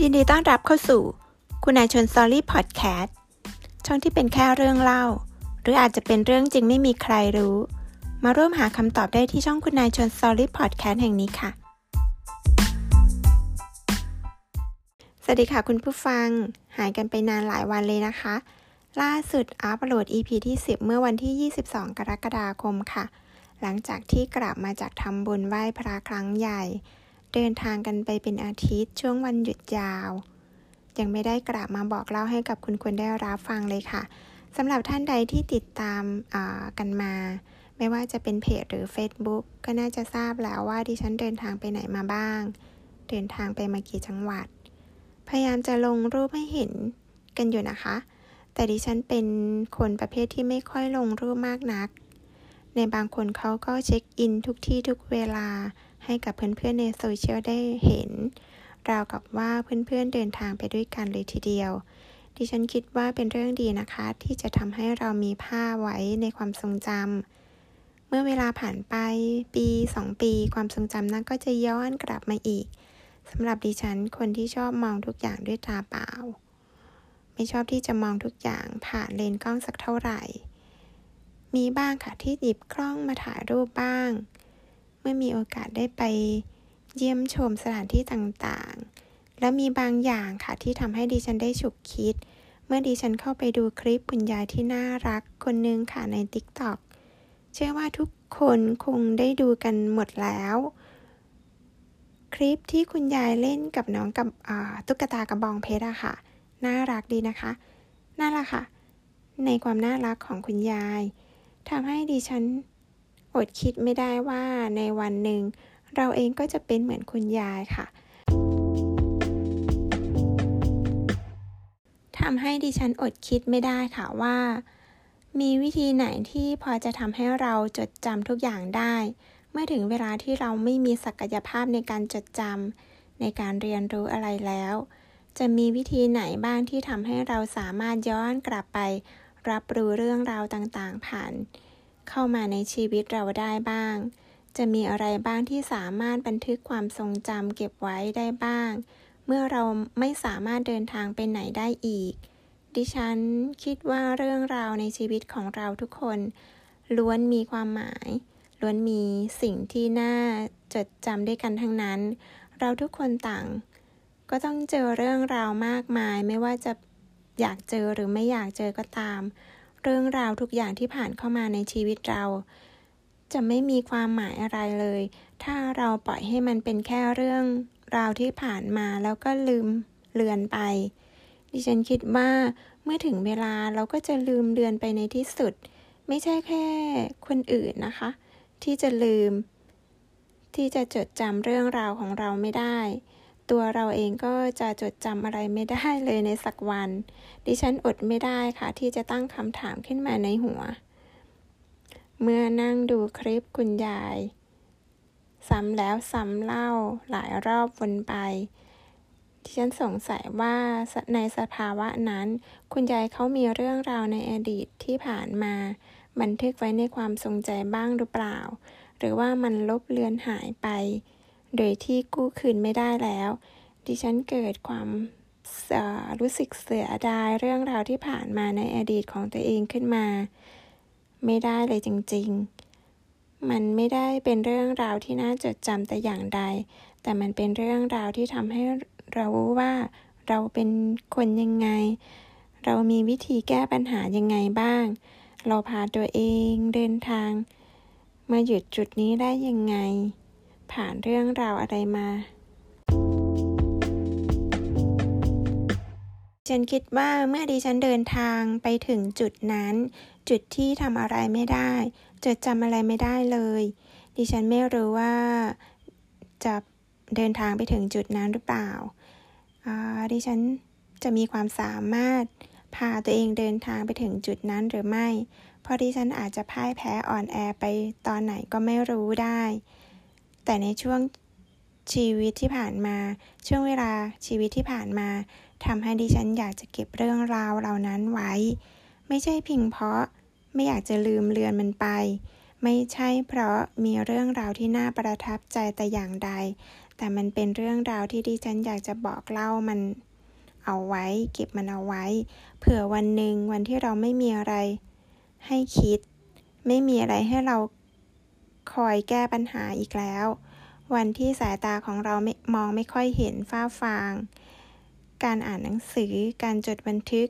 ยินดีต้อนรับเข้าสู่คุณนายชวนสตอรี่พอดแคสต์ช่องที่เป็นแค่เรื่องเล่าหรืออาจจะเป็นเรื่องจริงไม่มีใครรู้มาร่วมหาคำตอบได้ที่ช่องคุณนายชวนสตอรี่พอดแคสต์แห่งนี้ค่ะสวัสดีค่ะคุณผู้ฟังหายกันไปนานหลายวันเลยนะคะล่าสุดอัปโหลด EP ที่10เมื่อวันที่22กรกฎาคมค่ะหลังจากที่กลับมาจากทำบุญไหว้พระครั้งใหญ่เดินทางกันไปเป็นอาทิตย์ช่วงวันหยุดยาวยังไม่ได้กลับมาบอกเล่าให้กับคุณคนได้รับฟังเลยค่ะสำหรับท่านใดที่ติดตามกันมาไม่ว่าจะเป็นเพจหรือ Facebook ก็น่าจะทราบแล้วว่าดิฉันเดินทางไปไหนมาบ้างเดินทางไปมากี่จังหวัดพยายามจะลงรูปให้เห็นกันอยู่นะคะแต่ดิฉันเป็นคนประเภทที่ไม่ค่อยลงรูปมากนักในบางคนเขาก็เช็คอินทุกที่ทุกเวลาให้กับเพื่อนๆในโซเชียลได้เห็นราวกับว่าเพื่อนๆเดินทางไปด้วยกันเลยทีเดียวดิฉันคิดว่าเป็นเรื่องดีนะคะที่จะทำให้เรามีภาพไว้ในความทรงจำเมื่อเวลาผ่านไปปี2ปีความทรงจำนั้นก็จะย้อนกลับมาอีกสำหรับดิฉันคนที่ชอบมองทุกอย่างด้วยตาเปล่าไม่ชอบที่จะมองทุกอย่างผ่านเลนส์กล้องสักเท่าไหร่มีบ้างค่ะที่หยิบกล้องมาถ่ายรูปบ้างเมื่อมีโอกาสได้ไปเยี่ยมชมสถานที่ต่างๆและมีบางอย่างค่ะที่ทำให้ดิฉันได้ฉุกคิดเมื่อดิฉันเข้าไปดูคลิปคุณยายที่น่ารักคนนึงค่ะใน TikTok เชื่อว่าทุกคนคงได้ดูกันหมดแล้วคลิปที่คุณยายเล่นกับน้องกับตุ๊กตากระบองเพชรอะค่ะน่ารักดีนะคะนั่นแหละค่ะในความน่ารักของคุณยายทำให้ดิฉันอดคิดไม่ได้ว่าในวันหนึ่งเราเองก็จะเป็นเหมือนคุณยายค่ะทำให้ดิฉันอดคิดไม่ได้ค่ะว่ามีวิธีไหนที่พอจะทำให้เราจดจำทุกอย่างได้เมื่อถึงเวลาที่เราไม่มีศักยภาพในการจดจำในการเรียนรู้อะไรแล้วจะมีวิธีไหนบ้างที่ทำให้เราสามารถย้อนกลับไปรับรู้เรื่องราวต่างๆผ่านเข้ามาในชีวิตเราได้บ้างจะมีอะไรบ้างที่สามารถบันทึกความทรงจำเก็บไว้ได้บ้างเมื่อเราไม่สามารถเดินทางไปไหนได้อีกดิฉันคิดว่าเรื่องราวในชีวิตของเราทุกคนล้วนมีความหมายล้วนมีสิ่งที่น่าจดจำด้วยกันทั้งนั้นเราทุกคนต่างก็ต้องเจอเรื่องราวมากมายไม่ว่าจะอยากเจอหรือไม่อยากเจอก็ตามเรื่องราวทุกอย่างที่ผ่านเข้ามาในชีวิตเราจะไม่มีความหมายอะไรเลยถ้าเราปล่อยให้มันเป็นแค่เรื่องราวที่ผ่านมาแล้วก็ลืมเลือนไปดิฉันคิดว่าเมื่อถึงเวลาเราก็จะลืมเลือนไปในที่สุดไม่ใช่แค่คนอื่นนะคะที่จะลืมที่จะจดจำเรื่องราวของเราไม่ได้ตัวเราเองก็จะจดจำอะไรไม่ได้เลยในสักวันดิฉันอดไม่ได้ค่ะที่จะตั้งคำถามขึ้นมาในหัวเมื่อนั่งดูคลิปคุณยายซ้ำแล้วซ้ำเล่าหลายรอบวนไปดิฉันสงสัยว่าในสภาวะนั้นคุณยายเขามีเรื่องราวในอดีตที่ผ่านมาบันทึกไว้ในความทรงจำบ้างหรือเปล่าหรือว่ามันลบเลือนหายไปโดยที่กู้คืนไม่ได้แล้วดิฉันเกิดความรู้สึกเสียดายเรื่องราวที่ผ่านมาในอดีตของตัวเองขึ้นมาไม่ได้เลยจริงๆมันไม่ได้เป็นเรื่องราวที่น่าจดจำแต่อย่างใดแต่มันเป็นเรื่องราวที่ทำให้เรารู้ว่าเราเป็นคนยังไงเรามีวิธีแก้ปัญหายังไงบ้างเราพาตัวเองเดินทางมาหยุดจุดนี้ได้ยังไงผ่านเรื่องราวอะไรมาฉันคิดว่าเมื่อดิฉันเดินทางไปถึงจุดนั้นจุดที่ทำอะไรไม่ได้จดจำอะไรไม่ได้เลยดิฉันไม่รู้ว่าจะเดินทางไปถึงจุดนั้นหรือเปล่าดิฉันจะมีความสามารถพาตัวเองเดินทางไปถึงจุดนั้นหรือไม่เพราะดิฉันอาจจะพ่ายแพ้อ่อนแอไปตอนไหนก็ไม่รู้ได้แต่ในช่วงชีวิตที่ผ่านมาช่วงเวลาชีวิตที่ผ่านมาทำให้ดิฉันอยากจะเก็บเรื่องราวเหล่านั้นไว้ไม่ใช่เพียงเพราะไม่อยากจะลืมเลือนมันไป ไม่ใช่เพราะมีเรื่องราวที่น่าประทับใจแต่อย่างใดแต่มันเป็นเรื่องราวที่ดิฉันอยากจะบอกเล่ามันเอาไว้เก็บมันเอาไว้เผื่อวันหนึ่งวันที่เราไม่มีอะไรให้คิดไม่มีอะไรให้เราคอยแก้ปัญหาอีกแล้ววันที่สายตาของเรามองไม่ค่อยเห็นฟ้าฟางการอ่านหนังสือการจดบันทึก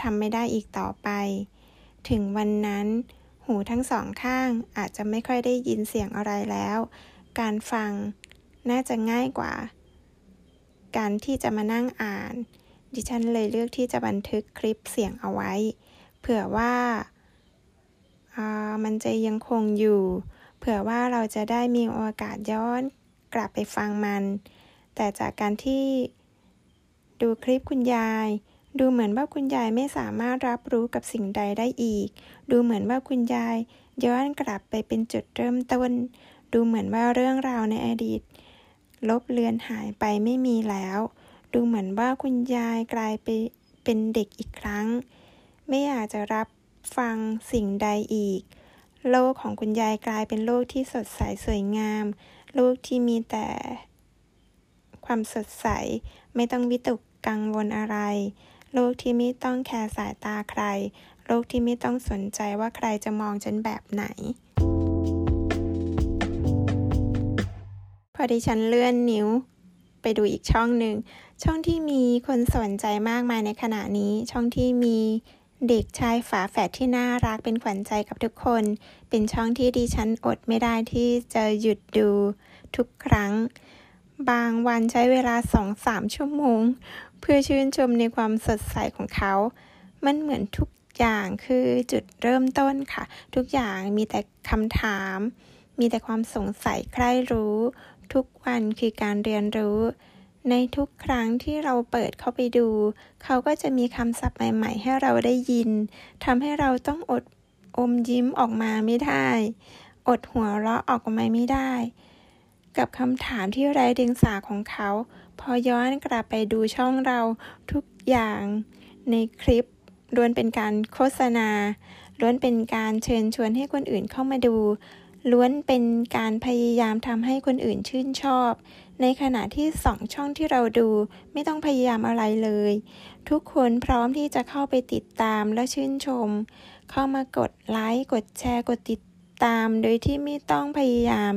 ทำไม่ได้อีกต่อไปถึงวันนั้นหูทั้งสองข้างอาจจะไม่ค่อยได้ยินเสียงอะไรแล้วการฟังน่าจะง่ายกว่าการที่จะมานั่งอ่านดิฉันเลยเลือกที่จะบันทึกคลิปเสียงเอาไว้เผื่อว่ามันจะยังคงอยู่เผื่อว่าเราจะได้มีโอกาสย้อนกลับไปฟังมันแต่จากการที่ดูคลิปคุณยายดูเหมือนว่าคุณยายไม่สามารถรับรู้กับสิ่งใดได้อีกดูเหมือนว่าคุณยายย้อนกลับไปเป็นจุดเริ่มต้นดูเหมือนว่าเรื่องราวในอดีตลบเลือนหายไปไม่มีแล้วดูเหมือนว่าคุณยายกลายไปเป็นเด็กอีกครั้งไม่อยากจะรับฟังสิ่งใดอีกโลกของคุณยายกลายเป็นโลกที่สดใสสวยงามโลกที่มีแต่ความสดใสไม่ต้องวิตกกังวลอะไรโลกที่ไม่ต้องแคร์สายตาใครโลกที่ไม่ต้องสนใจว่าใครจะมองฉันแบบไหนพอดิฉันเลื่อนนิ้วไปดูอีกช่องหนึ่งช่องที่มีคนสนใจมากมายในขณะนี้ช่องที่มีเด็กชายฝาแฝดที่น่ารักเป็นขวัญใจกับทุกคนเป็นช่องที่ดิฉันอดไม่ได้ที่จะหยุดดูทุกครั้งบางวันใช้เวลา 2-3 ชั่วโมงเพื่อชื่นชมในความสดใสของเขามันเหมือนทุกอย่างคือจุดเริ่มต้นค่ะทุกอย่างมีแต่คำถามมีแต่ความสงสัยใคร่รู้ทุกวันคือการเรียนรู้ในทุกครั้งที่เราเปิดเข้าไปดูเขาก็จะมีคำศัพท์ใหม่ๆให้เราได้ยินทำให้เราต้องอดอมยิ้มออกมาไม่ได้อดหัวเราะออกมาไม่ได้กับคำถามที่ไร้เดียงสาของเขาพอย้อนกลับไปดูช่องเราทุกอย่างในคลิปล้วนเป็นการโฆษณาล้วนเป็นการเชิญชวนให้คนอื่นเข้ามาดูล้วนเป็นการพยายามทำให้คนอื่นชื่นชอบในขณะที่2ช่องที่เราดูไม่ต้องพยายามอะไรเลยทุกคนพร้อมที่จะเข้าไปติดตามและชื่นชมเข้ามากดไลค์กดแชร์กดติดตามโดยที่ไม่ต้องพยายาม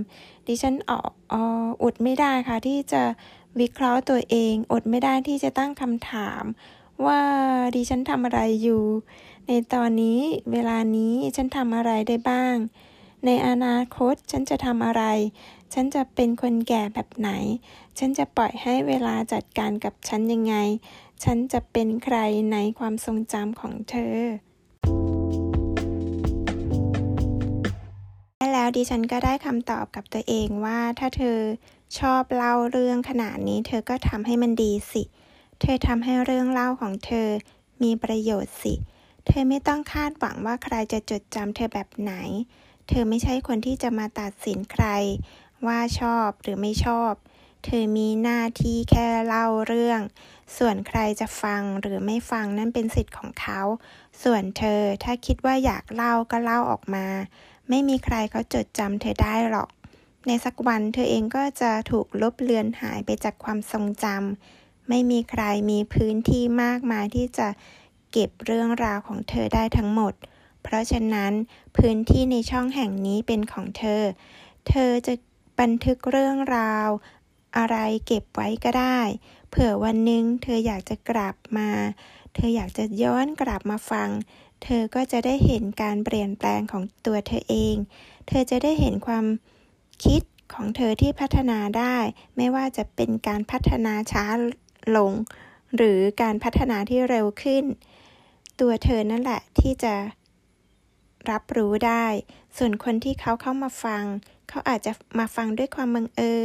ดิฉันอดไม่ได้ค่ะที่จะวิเคราะห์ตัวเองอดไม่ได้ที่จะตั้งคำถามว่าดิฉันทำอะไรอยู่ในตอนนี้เวลานี้ฉันทำอะไรได้บ้างในอนาคตฉันจะทำอะไรฉันจะเป็นคนแก่แบบไหนฉันจะปล่อยให้เวลาจัดการกับฉันยังไงฉันจะเป็นใครในความทรงจำของเธอแล้วดิฉันก็ได้คำตอบกับตัวเองว่าถ้าเธอชอบเล่าเรื่องขนาดนี้เธอก็ทำให้มันดีสิเธอทำให้เรื่องเล่าของเธอมีประโยชน์สิเธอไม่ต้องคาดหวังว่าใครจะจดจำเธอแบบไหนเธอไม่ใช่คนที่จะมาตัดสินใครว่าชอบหรือไม่ชอบเธอมีหน้าที่แค่เล่าเรื่องส่วนใครจะฟังหรือไม่ฟังนั่นเป็นสิทธิ์ของเขาส่วนเธอถ้าคิดว่าอยากเล่าก็เล่าออกมาไม่มีใครเขาจดจำเธอได้หรอกในสักวันเธอเองก็จะถูกลบเลือนหายไปจากความทรงจำไม่มีใครมีพื้นที่มากมายที่จะเก็บเรื่องราวของเธอได้ทั้งหมดเพราะฉะนั้นพื้นที่ในช่องแห่งนี้เป็นของเธอเธอจะบันทึกเรื่องราวอะไรเก็บไว้ก็ได้เผื่อวันหนึ่งเธออยากจะกลับมาเธออยากจะย้อนกลับมาฟังเธอก็จะได้เห็นการเปลี่ยนแปลงของตัวเธอเองเธอจะได้เห็นความคิดของเธอที่พัฒนาได้ไม่ว่าจะเป็นการพัฒนาช้าลงหรือการพัฒนาที่เร็วขึ้นตัวเธอนั่นแหละที่จะรับรู้ได้ส่วนคนที่เขาเข้ามาฟังเขาอาจจะมาฟังด้วยความบังเอิ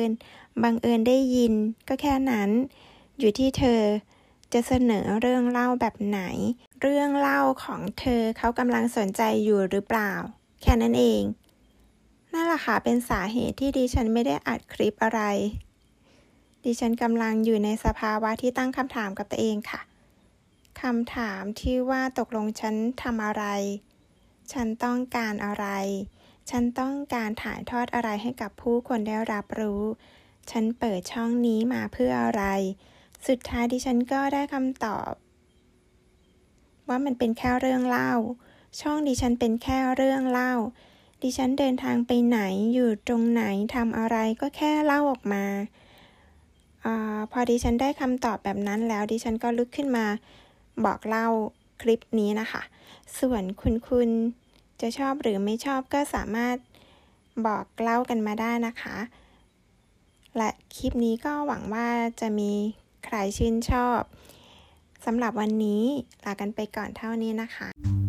ญได้ยินก็แค่นั้นอยู่ที่เธอจะเสนอเรื่องเล่าแบบไหนเรื่องเล่าของเธอเขากำลังสนใจอยู่หรือเปล่าแค่นั้นเองนั่นแหละค่ะเป็นสาเหตุที่ดิฉันไม่ได้อัดคลิปอะไรดิฉันกำลังอยู่ในสภาวะที่ตั้งคำถามกับตัวเองค่ะคำถามที่ว่าตกลงฉันทำอะไรฉันต้องการอะไร ฉันต้องการถ่ายทอดอะไรให้กับผู้คนได้รับรู้ฉันเปิดช่องนี้มาเพื่ออะไรสุดท้ายดิฉันก็ได้คำตอบว่ามันเป็นแค่เรื่องเล่าช่องดิฉันเป็นแค่เรื่องเล่าดิฉันเดินทางไปไหนอยู่ตรงไหนทำอะไรก็แค่เล่าออกมาพอดิฉันได้คำตอบแบบนั้นแล้วดิฉันก็ลุกขึ้นมาบอกเล่าคลิปนี้นะคะส่วนคุณจะชอบหรือไม่ชอบก็สามารถบอกเล่ากันมาได้นะคะและคลิปนี้ก็หวังว่าจะมีใครชื่นชอบสำหรับวันนี้ลากันไปก่อนเท่านี้นะคะ